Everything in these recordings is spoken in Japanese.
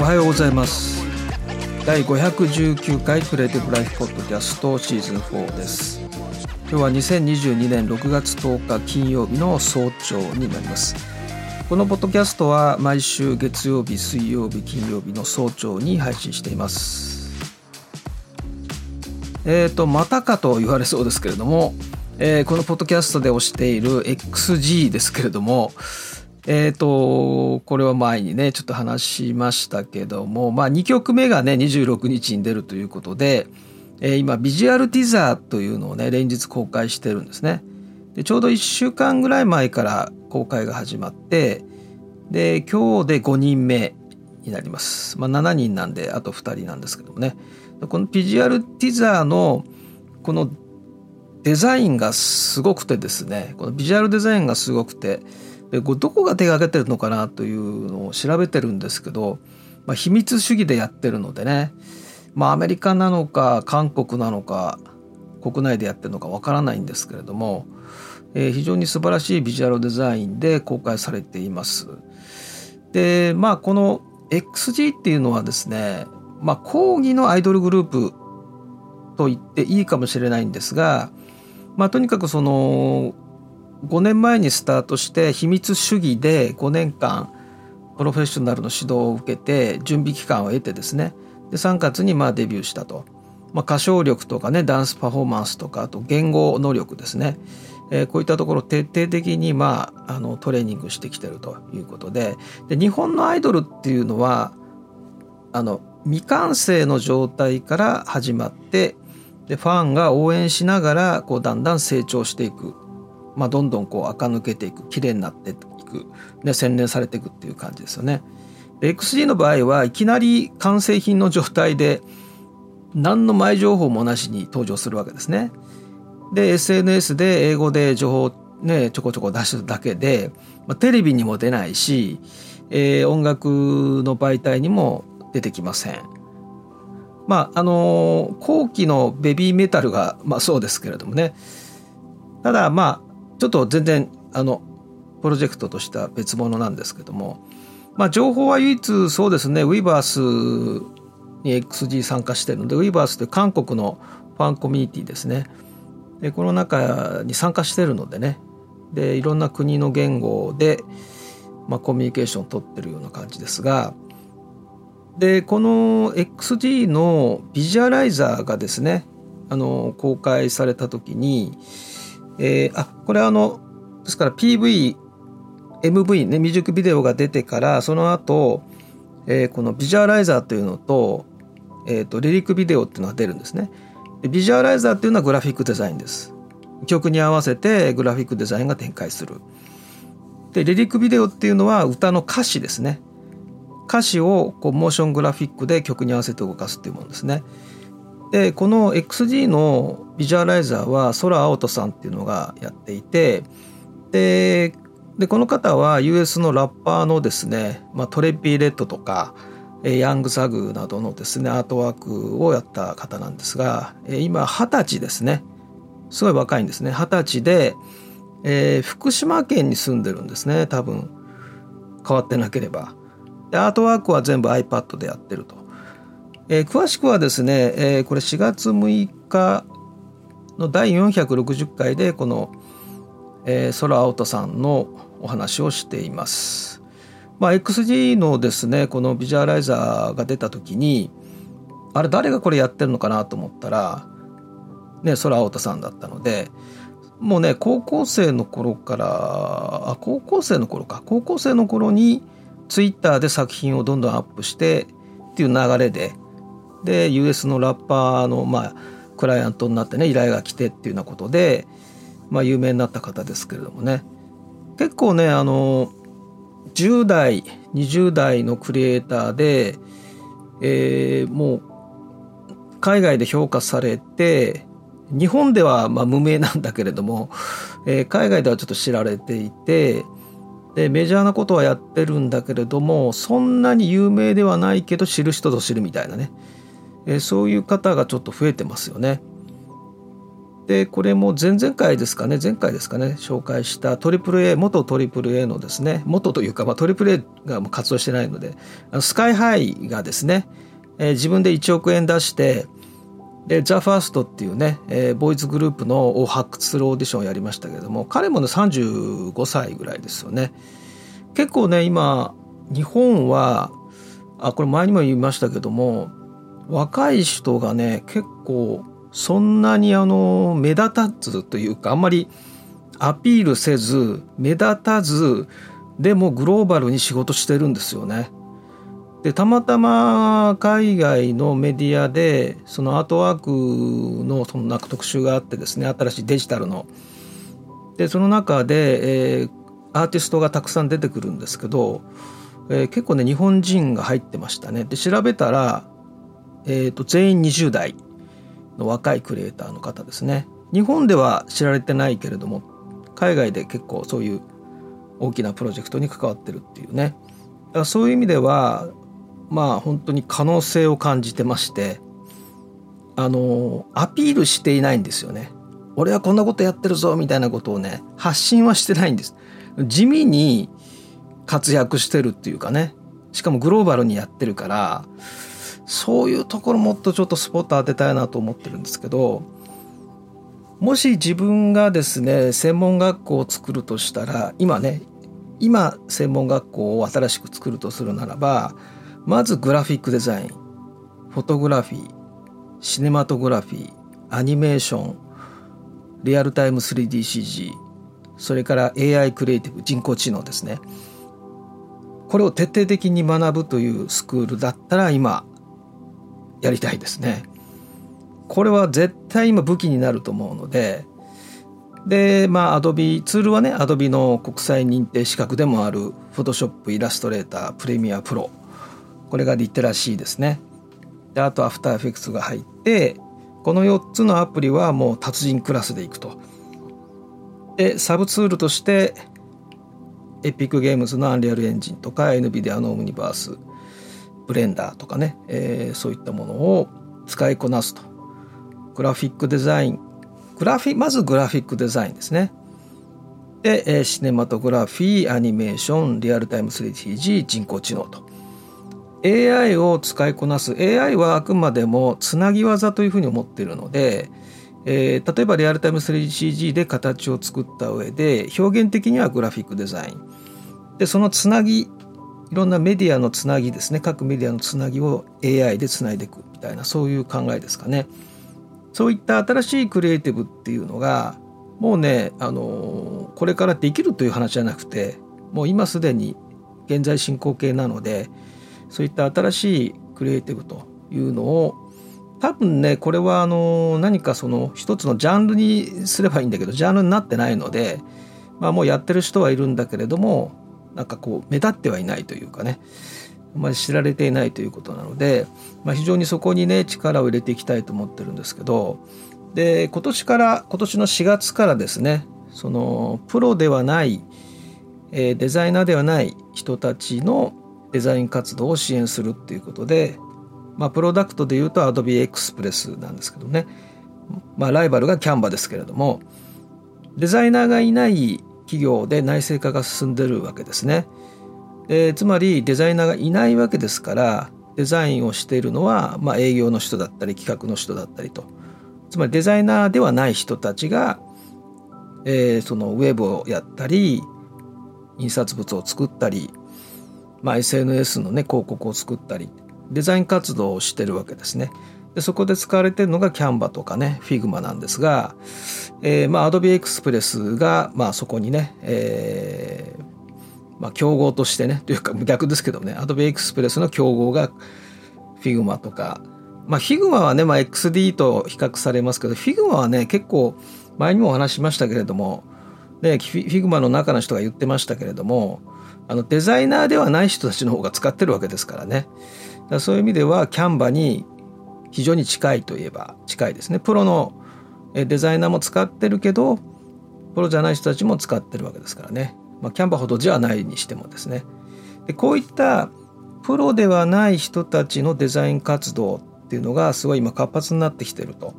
おはようございます。第519回クリエイティブライフポッドキャストシーズン4です。今日は2022年6月10日金曜日の早朝になります。このポッドキャストは毎週月曜日、水曜日、金曜日の早朝に配信しています。またかと言われそうですけれども、このポッドキャストで推している XG ですけれども、これは前にねちょっと話しましたけども、2曲目がね26日に出るということで、今ビジュアルティザーというのをね連日公開してるんですね。でちょうど1週間ぐらい前から公開が始まって、で今日で5人目になります。7人なんであと2人なんですけどもね、このビジュアルティザーのこのデザインがすごくてですね、このビジュアルデザインがすごくて、でどこが手がけてるのかなというのを調べてるんですけど、秘密主義でやってるのでね、アメリカなのか韓国なのか国内でやってるのかわからないんですけれども、非常に素晴らしいビジュアルデザインで公開されています。でこの XG っていうのはですね、抗議のアイドルグループと言っていいかもしれないんですが、とにかくその5年前にスタートして秘密主義で5年間プロフェッショナルの指導を受けて準備期間を得てですね、で3月にデビューしたと、歌唱力とかね、ダンスパフォーマンスとか、あと言語能力ですね、こういったところを徹底的にトレーニングしてきてるということで、で日本のアイドルっていうのは未完成の状態から始まって、でファンが応援しながらだんだん成長していく、どんどん垢抜けていく、綺麗になっていく、洗練されていくっていう感じですよね。XG の場合はいきなり完成品の状態で何の前情報もなしに登場するわけですね。で SNS で英語で情報をちょこちょこ出してるだけで、テレビにも出ないし、音楽の媒体にも出てきません。後期のベビーメタルが、そうですけれどもね、ただちょっと全然プロジェクトとしては別物なんですけども、情報は唯一そうですね、ウィバースに XG 参加しているので、ウィバースという韓国のファンコミュニティですね、でこの中に参加しているのでね、でいろんな国の言語で、コミュニケーションを取ってるような感じですが、でこの XG のビジュアライザーがですね、公開された時に、これですから PV、MV ね、ミュージックビデオが出てからその後、このビジュアライザーというのと、リリックビデオっていうのが出るんですね。でビジュアライザーっていうのはグラフィックデザインです。曲に合わせてグラフィックデザインが展開する。でリリックビデオっていうのは歌の歌詞ですね。歌詞をモーショングラフィックで曲に合わせて動かすっていうものですね。でこの XG のビジュアライザーは空青人さんっていうのがやっていて、でこの方は US のラッパーのですね、トレピーレッドとかヤングサグなどのですねアートワークをやった方なんですが、今20歳ですね。すごい若いんですね。20歳で、福島県に住んでるんですね。多分変わってなければ。でアートワークは全部 iPad でやってると、詳しくはですね、これ4月6日の第460回でこの、空青人さんのお話をしています。XG のですねこのビジュアライザーが出た時に、あれ誰がこれやってるのかなと思ったら、空青人さんだったので、もうね高校生の頃にツイッターで作品をどんどんアップしてっていう流れで、で US のラッパーのクライアントになってね、依頼が来てっていうようなことで、有名になった方ですけれどもね、結構ね10代20代のクリエイターで、もう海外で評価されて、日本では無名なんだけれども、海外ではちょっと知られていて、でメジャーなことはやってるんだけれども、そんなに有名ではないけど知る人ぞ知るみたいなね、そういう方がちょっと増えてますよね。でこれも前回ですかね紹介した元 AAA のですね、元というか、AAA がもう活動してないので、スカイハイがですね、自分で1億円出して、でザ・ファーストっていうね、ボーイズグループのを発掘するオーディションをやりましたけれども、彼もね35歳ぐらいですよね。結構ね今日本はこれ前にも言いましたけども、若い人がね結構そんなに目立たずというか、あんまりアピールせず目立たず、でもグローバルに仕事してるんですよね。でたまたま海外のメディアでそのアートワークのそのなんか特集があってですね、新しいデジタルので、その中で、アーティストがたくさん出てくるんですけど、結構ね日本人が入ってましたね。で調べたら、全員20代の若いクリエイターの方ですね。日本では知られてないけれども、海外で結構そういう大きなプロジェクトに関わってるっていうね。だからそういう意味ではまあ本当に可能性を感じてまして、アピールしていないんですよね。俺はこんなことやってるぞみたいなことをね発信はしてないんです。地味に活躍してるっていうかね、しかもグローバルにやってるから、そういうところもっとちょっとスポット当てたいなと思ってるんですけど、もし自分がですね専門学校を作るとしたら、今専門学校を新しく作るとするならば、まずグラフィックデザイン、フォトグラフィー、シネマトグラフィー、アニメーション、リアルタイム 3DCG、 それから AI クリエイティブ、人工知能ですね。これを徹底的に学ぶというスクールだったら今やりたいですね。これは絶対今武器になると思うので、Adobe ツールはね Adobe の国際認定資格でもある Photoshop、 イラストレーター、プレミアプロ、これがリテラシーですね。であと After Effects が入って、この4つのアプリはもう達人クラスでいくと。でサブツールとしてエピックゲームズのアンリアルエンジンとか NVIDIA のオムニバース、ブレンダーとかね、そういったものを使いこなすと。まずグラフィックデザインですね。で、シネマトグラフィー、アニメーション、リアルタイム 3DCG、 人工知能と AI を使いこなす。 AI はあくまでもつなぎ技というふうに思っているので、例えばリアルタイム 3DCG で形を作った上で、表現的にはグラフィックデザインで、そのつなぎ、いろんなメディアのつなぎですね、各メディアのつなぎを AI でつないでいくみたいな、そういう考えですかね。そういった新しいクリエイティブっていうのがもうね、これからできるという話じゃなくて、もう今すでに現在進行形なので、そういった新しいクリエイティブというのを多分ね、これは何かその一つのジャンルにすればいいんだけど、ジャンルになってないので、もうやってる人はいるんだけれども、なんかこう目立ってはいないというかね、あまり知られていないということなので、非常にそこにね力を入れていきたいと思ってるんですけど、で今年の4月からですね、そのプロではない、デザイナーではない人たちのデザイン活動を支援するっていうことで、プロダクトでいうと Adobe Express なんですけどね、ライバルが Canva ですけれども、デザイナーがいない企業で内製化が進んでるわけですね。つまりデザイナーがいないわけですから、デザインをしているのは、営業の人だったり企画の人だったりと、つまりデザイナーではない人たちが、そのウェブをやったり、印刷物を作ったり、SNS のね広告を作ったり、デザイン活動をしてるわけですね。でそこで使われているのが Canva とかね Figma なんですが、Adobe Express が、そこにね、競合としてね、というか逆ですけどね、Adobe Express の競合が Figma とか、Figma はね、XD と比較されますけど、Figma はね結構前にもお話しましたけれども、Figma の中の人が言ってましたけれども、デザイナーではない人たちの方が使ってるわけですからね。だからそういう意味では Canva に非常に近いといえば近いですね。プロのデザイナーも使ってるけど、プロじゃない人たちも使ってるわけですからね。キャンバほどじゃないにしてもですね。でこういったプロではない人たちのデザイン活動っていうのがすごい今活発になってきてると。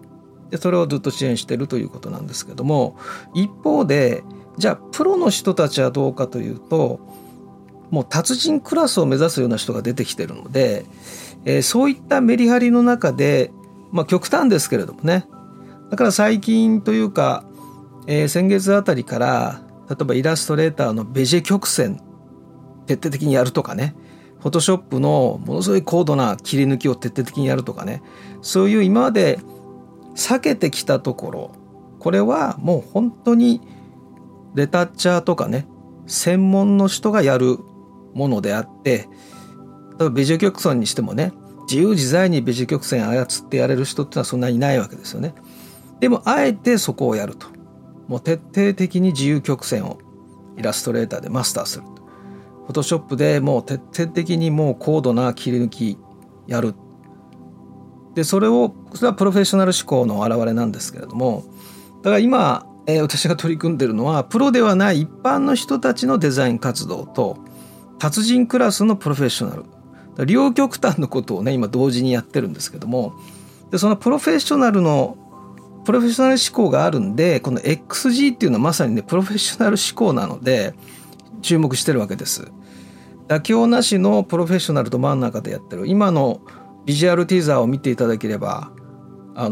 でそれをずっと支援しているということなんですけども、一方でじゃあプロの人たちはどうかというと、もう達人クラスを目指すような人が出てきているので、そういったメリハリの中で、極端ですけれどもね、だから最近というか、先月あたりから例えばイラストレーターのベジェ曲線徹底的にやるとかね、フォトショップのものすごい高度な切り抜きを徹底的にやるとかね、そういう今まで避けてきたところ、これはもう本当にレタッチャーとかね、専門の人がやるものであって、例えばベジェ曲線にしてもね、自由自在にベジェ曲線操ってやれる人ってのはそんなにいないわけですよね。でもあえてそこをやると、もう徹底的に自由曲線をイラストレーターでマスターする、フォトショップでもう徹底的にもう高度な切り抜きやる。でそれはプロフェッショナル思考の表れなんですけれども、だから今、私が取り組んでるのはプロではない一般の人たちのデザイン活動と達人クラスのプロフェッショナル、両極端のことをね今同時にやってるんですけども、でそのプロフェッショナル思考があるんで、この XG っていうのはまさにねプロフェッショナル思考なので注目してるわけです。妥協なしのプロフェッショナルと真ん中でやってる今のビジュアルティーザーを見ていただければ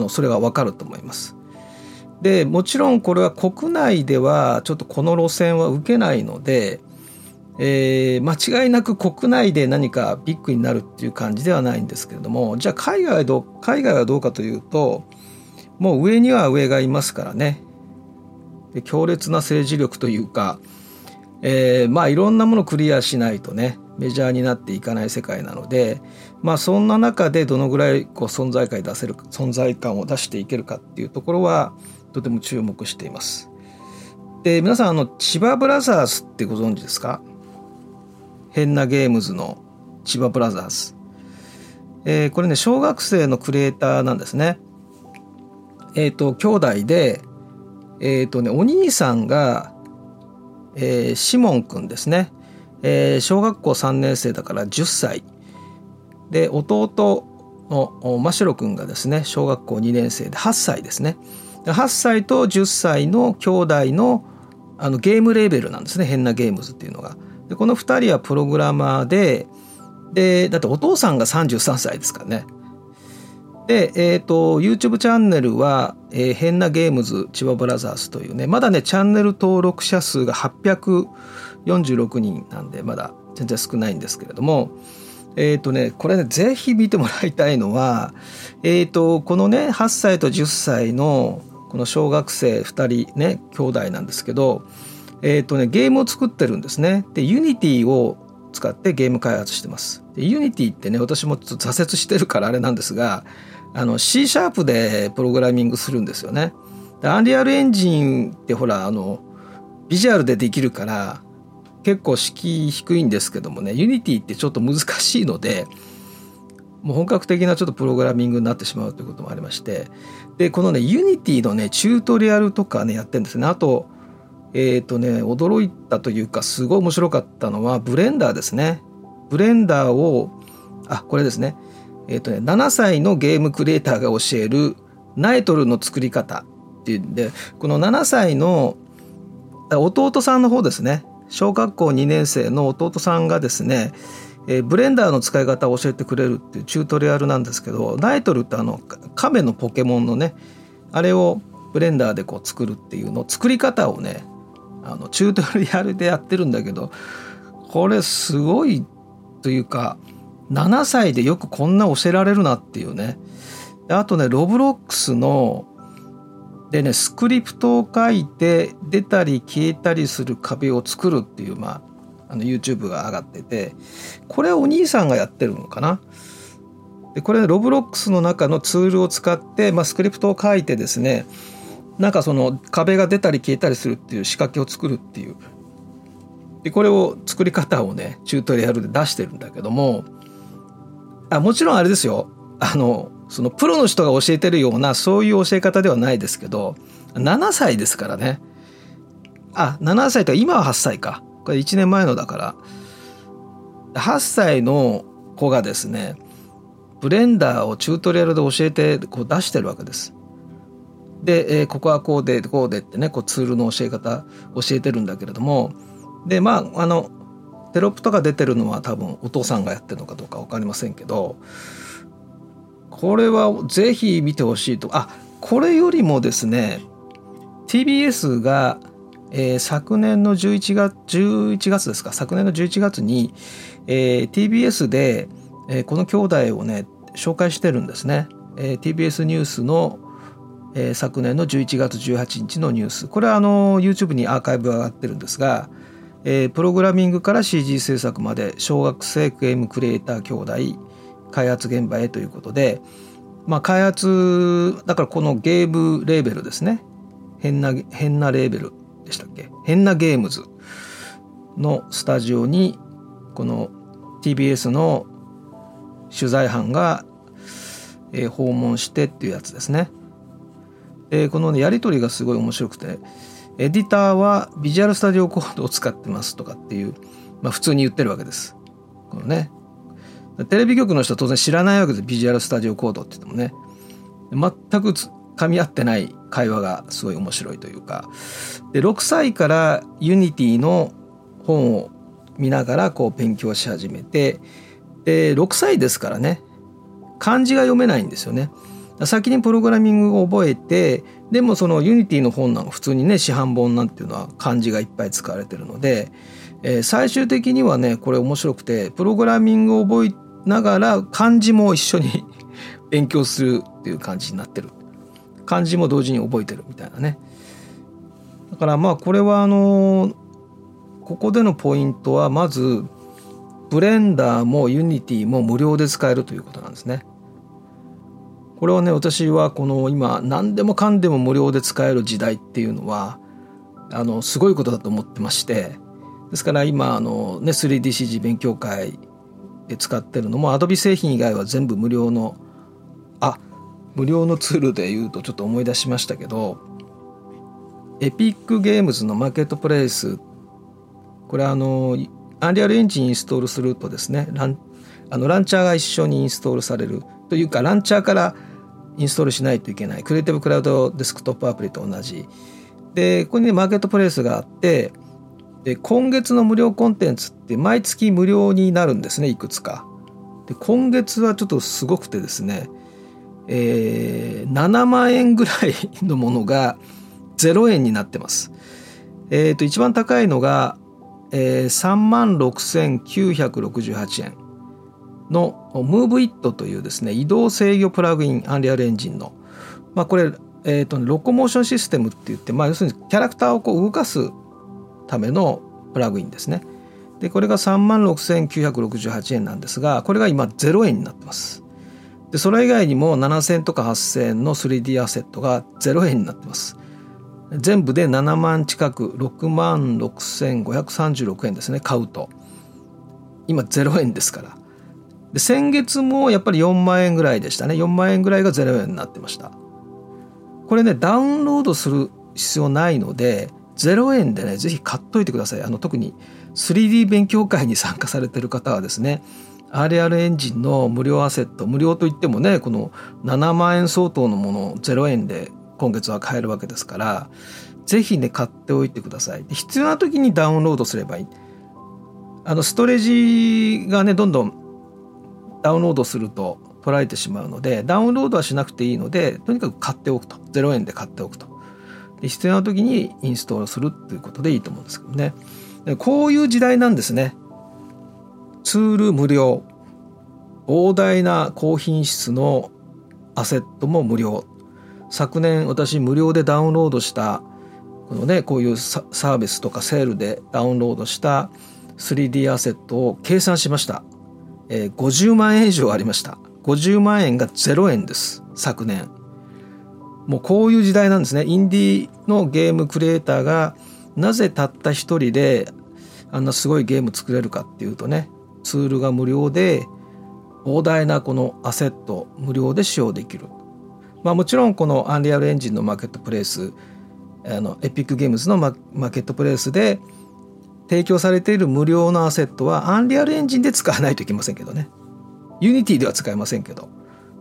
それが分かると思います。でもちろんこれは国内ではちょっとこの路線は受けないので、間違いなく国内で何かビッグになるっていう感じではないんですけれども、じゃあ海外はどうかというと、もう上には上がいますからね。で強烈な政治力というか、いろんなものをクリアしないとねメジャーになっていかない世界なので、そんな中でどのぐらいこう存在感を出していけるかっていうところはとても注目しています。で皆さん千葉ブラザーズってご存知ですか？変なゲームズの千葉ブラザーズ、これね小学生のクリエイターなんですね。兄弟でお兄さんがシモンくんですね、小学校3年生だから10歳で、弟のマシロくんがですね小学校2年生で8歳ですね。8歳と10歳の兄弟の、ゲームレーベルなんですね、変なゲームズっていうのが。でこの2人はプログラマーでだってお父さんが33歳ですからね。で、YouTube チャンネルは、変なゲームズ千葉ブラザーズというね、まだねチャンネル登録者数が846人なんでまだ全然少ないんですけれども、これねぜひ見てもらいたいのは、このね8歳と10歳のこの小学生2人ね兄弟なんですけど、ゲームを作ってるんですね。で Unity を使ってゲーム開発してます。で Unity ってね私もちょっと挫折してるからあれなんですが、C シャープでプログラミングするんですよね。アンリアルエンジンってほらビジュアルでできるから結構敷居低いんですけどもね、 Unity ってちょっと難しいのでもう本格的なちょっとプログラミングになってしまうということもありまして、でこのね Unity のねチュートリアルとかねやってるんですね。あと驚いたというかすごい面白かったのはブレンダーですね。ブレンダーをこれですね、7歳のゲームクリエイターが教えるナイトルの作り方っていうんで、この7歳の弟さんの方ですね、小学校2年生の弟さんがですね、ブレンダーの使い方を教えてくれるっていうチュートリアルなんですけど、ナイトルって亀のポケモンのねあれをブレンダーでこう作るっていうの作り方をねチュートリアルでやってるんだけど、これすごいというか7歳でよくこんな教えられるなっていうね。あとねRobloxでねスクリプトを書いて出たり消えたりする壁を作るっていうYouTube が上がってて、これはお兄さんがやってるのかな。でこれRobloxの中のツールを使って、スクリプトを書いてですね、その壁が出たり消えたりするっていう仕掛けを作るっていう。でこれを作り方をねチュートリアルで出してるんだけども、もちろんあれですよ、そのプロの人が教えてるようなそういう教え方ではないですけど、7歳ですからね。7歳と今は8歳か、これ1年前のだから。8歳の子がですねブレンダーをチュートリアルで教えてこう出してるわけです。で、ここはこうでこうでってね、こうツールの教え方教えてるんだけれども、でまあテロップとか出てるのは多分お父さんがやってるのかどうか分かりませんけど、これはぜひ見てほしいと。あ、これよりもですね TBS が、昨年の11月ですか、昨年の11月に、TBS で、この兄弟をね紹介してるんですね、TBS ニュースの、昨年の11月18日のニュース、これはYouTube にアーカイブが上がってるんですが、プログラミングから CG 制作まで小学生ゲームクリエイター兄弟開発現場へということで、まあ、開発だからこのゲームレーベルですね、変なレーベルでしたっけ、変なゲームズのスタジオにこの TBS の取材班が訪問してっていうやつですね。このねやり取りがすごい面白くて、エディターはビジュアルスタジオコードを使ってますとかっていう、まあ、普通に言ってるわけです。このねテレビ局の人は当然知らないわけです、ビジュアルスタジオコードって言ってもね。全く噛み合ってない会話がすごい面白いというか、で6歳からユニティの本を見ながらこう勉強し始めて、で6歳ですからね漢字が読めないんですよね。先にプログラミングを覚えて、でもそのユニティの本なんか普通にね市販本なんていうのは漢字がいっぱい使われてるので、最終的にはねこれ面白くて、プログラミングを覚えながら漢字も一緒に勉強するっていう感じになってる、漢字も同時に覚えてるみたいなね。だからまあこれはここでのポイントはまずブレンダーもユニティも無料で使えるということなんですね。これはね私はこの今何でもかんでも無料で使える時代っていうのはすごいことだと思ってまして、ですから今ね 3DCG 勉強会で使ってるのも Adobe 製品以外は全部無料のツールで言うとちょっと思い出しましたけど、エピックゲームズのマーケットプレイス、これアンリアルエンジンインストールするとですね、ランチャーが一緒にインストールされるというか、ランチャーからインストールしないといけないクリエイティブクラウドデスクトップアプリと同じで、ここに、ね、マーケットプレイスがあって、で今月の無料コンテンツって毎月無料になるんですね、いくつかで。今月はちょっとすごくてですね、7万円ぐらいのものが0円になってます。一番高いのが、36,968 円の MoveIt というですね移動制御プラグイン、アンリアルエンジンの、まあ、これ、ロコモーションシステムって言って、まあ、要するにキャラクターをこう動かすためのプラグインですね。でこれが 36,968 円なんですが、これが今0円になってます。でそれ以外にも 7,000 とか 8,000 の 3D アセットが0円になってます。全部で7万近く 66,536 円ですね、買うと今0円ですから。で先月もやっぱり4万円ぐらいでしたね、4万円ぐらいが0円になってました。これねダウンロードする必要ないので0円でねぜひ買っといてください。特に 3D 勉強会に参加されてる方はですね、RR エンジンの無料アセット、無料といってもねこの7万円相当のものを0円で今月は買えるわけですから、ぜひね買っておいてください。必要な時にダウンロードすればいい。ストレージがねどんどんダウンロードすると取られてしまうので、ダウンロードはしなくていいのでとにかく買っておくと、0円で買っておくと、で必要な時にインストールするっていうことでいいと思うんですけどね。こういう時代なんですね。ツール無料、膨大な高品質のアセットも無料。昨年私無料でダウンロードしたこのねこういうサービスとかセールでダウンロードした 3D アセットを計算しました、50万円以上ありました。50万円が0円です昨年。もうこういう時代なんですね。インディーのゲームクリエイターがなぜたった一人であんなすごいゲーム作れるかっていうとね、ツールが無料で膨大なこのアセット無料で使用できる。まあ、もちろんこのアンリアルエンジンのマーケットプレイス、エピックゲームズのマーケットプレイスで提供されている無料のアセットはアンリアルエンジンで使わないといけませんけどね、ユニティでは使えませんけど、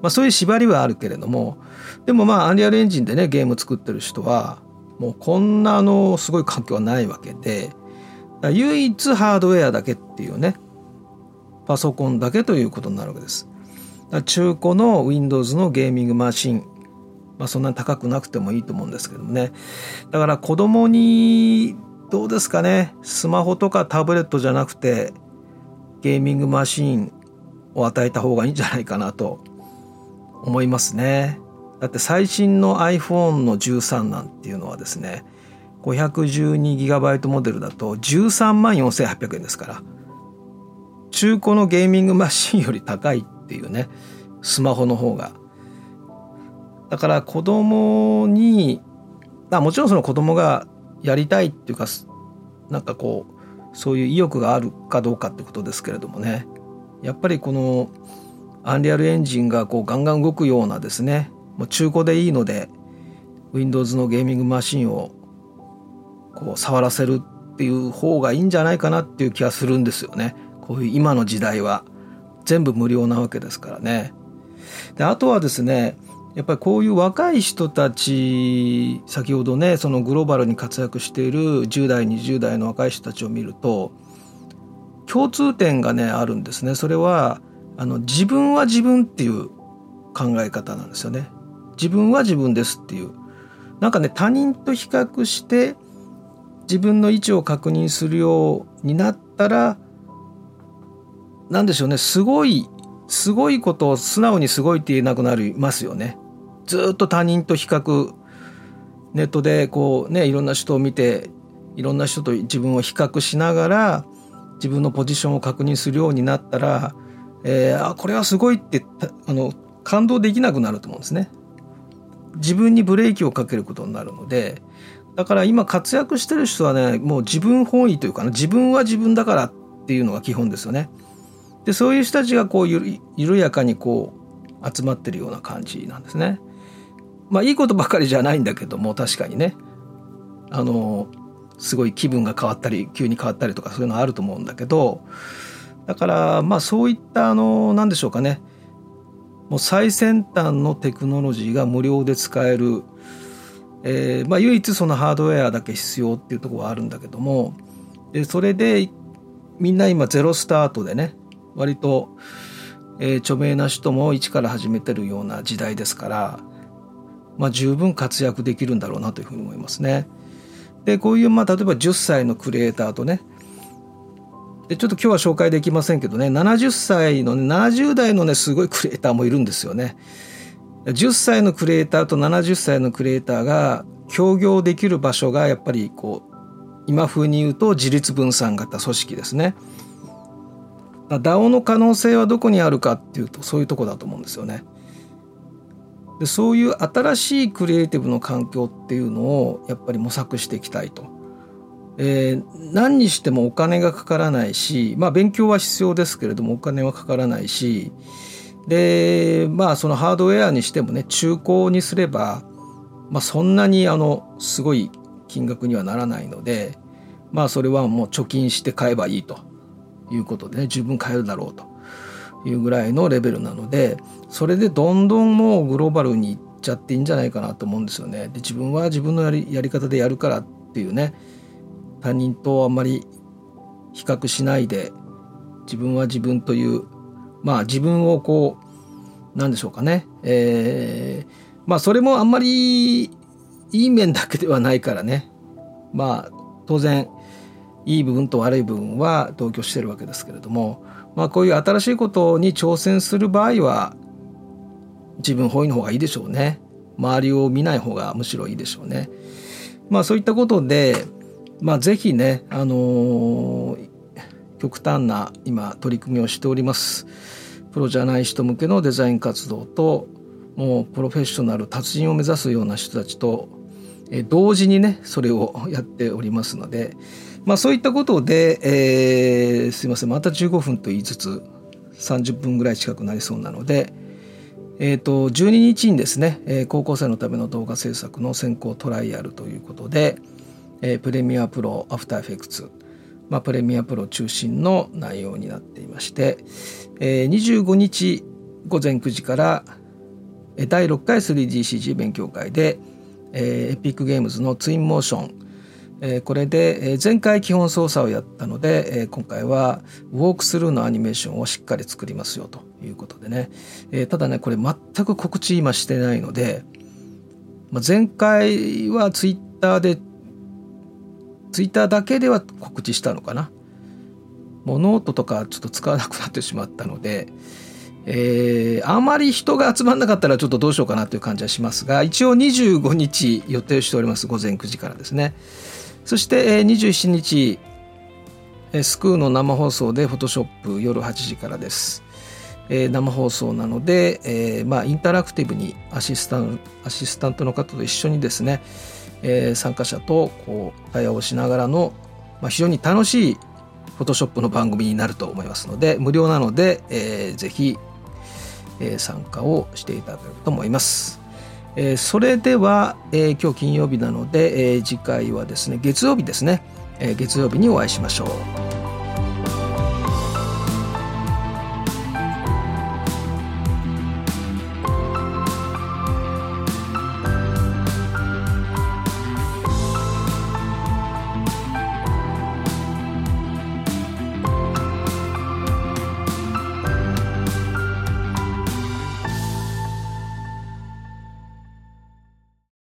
まあ、そういう縛りはあるけれども、でもまあアンリアルエンジンでねゲーム作ってる人はもうこんなすごい環境はないわけで、唯一ハードウェアだけっていうね、パソコンだけということになるわけです。中古の Windows のゲーミングマシン、まあ、そんなに高くなくてもいいと思うんですけどもね。だから子供にどうですかね、スマホとかタブレットじゃなくてゲーミングマシンを与えた方がいいんじゃないかなと思いますね。だって最新の iPhone の13なんていうのはですね、512GB モデルだと134,800円ですから、中古のゲーミングマシンより高いっていうね、スマホの方が。だから子供に、もちろんその子供がやりたいっていうか、なんかこうそういう意欲があるかどうかってことですけれどもね、やっぱりこのアンリアルエンジンがこうガンガン動くようなですね、もう中古でいいので Windows のゲーミングマシンをこう触らせるっていう方がいいんじゃないかなっていう気がするんですよね。こういう今の時代は全部無料なわけですからね。で、あとはですね、やっぱりこういう若い人たち、先ほどねそのグローバルに活躍している10代20代の若い人たちを見ると共通点がねあるんですね。それは自分は自分っていう考え方なんですよね。自分は自分ですっていう、なんかね他人と比較して自分の位置を確認するようになったら、なんでしょうね、すごいことを素直にすごいって言えなくなりますよね。ずっと他人と比較、ネットでこうねいろんな人を見ていろんな人と自分を比較しながら自分のポジションを確認するようになったら、これはすごいって感動できなくなると思うんですね。自分にブレーキをかけることになるので、だから今活躍してる人はね、もう自分本位というか、自分は自分だからっていうのが基本ですよね。で、そういう人たちがこう緩やかにこう集まってるような感じなんですね。まあいいことばかりじゃないんだけども、確かにねすごい気分が変わったり急に変わったりとかそういうのはあると思うんだけど、だからまあそういった何でしょうかね、もう最先端のテクノロジーが無料で使える、唯一そのハードウェアだけ必要っていうところはあるんだけども、でそれでみんな今ゼロスタートでね割と、著名な人も一から始めてるような時代ですから、まあ、十分活躍できるんだろうなというふうに思いますね。で、こういう、例えば10歳のクリエイターとね、でちょっと今日は紹介できませんけどね、70歳の、70代のねすごいクリエイターもいるんですよね。10歳のクリエイターと70歳のクリエイターが協業できる場所がやっぱりこう今風に言うと自立分散型組織ですね。DAO の可能性はどこにあるかっていうと、そういうとこだと思うんですよね。で、そういう新しいクリエイティブの環境っていうのをやっぱり模索していきたいと、何にしてもお金がかからないし、勉強は必要ですけれどもお金はかからないし、でそのハードウェアにしてもね中古にすれば、そんなにすごい金額にはならないので、それはもう貯金して買えばいいということでね、十分買えるだろうというぐらいのレベルなので、それでどんどんもうグローバルにいっちゃっていいんじゃないかなと思うんですよね。で、自分は自分のやり方でやるからっていうね、他人とあんまり比較しないで自分は自分という、自分をこうなんでしょうかね、それもあんまりいい面だけではないからね、当然いい部分と悪い部分は同居してるわけですけれども、こういう新しいことに挑戦する場合は自分本位の方がいいでしょうね。周りを見ない方がむしろいいでしょうね。そういったことで、ぜひね、極端な今取り組みをしております。プロじゃない人向けのデザイン活動と、もうプロフェッショナル達人を目指すような人たちと同時にねそれをやっておりますので、そういったことで、すいません、また15分と言いつつ30分ぐらい近くなりそうなので、12日にですね高校生のための動画制作の先行トライアルということで、プレミアプロ、アフターエフェクツ、プレミアプロ中心の内容になっていまして、25日午前9時から第6回 3GCG 勉強会でエピックゲームズのツインモーション、これで前回基本操作をやったので今回はウォークスルーのアニメーションをしっかり作りますよということでね、ただねこれ全く告知今してないので、前回はツイッターだけでは告知したのかな。もうノートとかちょっと使わなくなってしまったので、あまり人が集まんなかったらちょっとどうしようかなという感じはしますが、一応25日予定しております。午前9時からですね。そして27日スクーの生放送でフォトショップ夜8時からです。生放送なので、インタラクティブにアシスタントの方と一緒にですね、参加者とこう対話をしながらの、非常に楽しいフォトショップの番組になると思いますので、無料なので、ぜひ、参加をしていただけると思います。それでは、今日金曜日なので、次回はですね月曜日ですね、月曜日にお会いしましょう。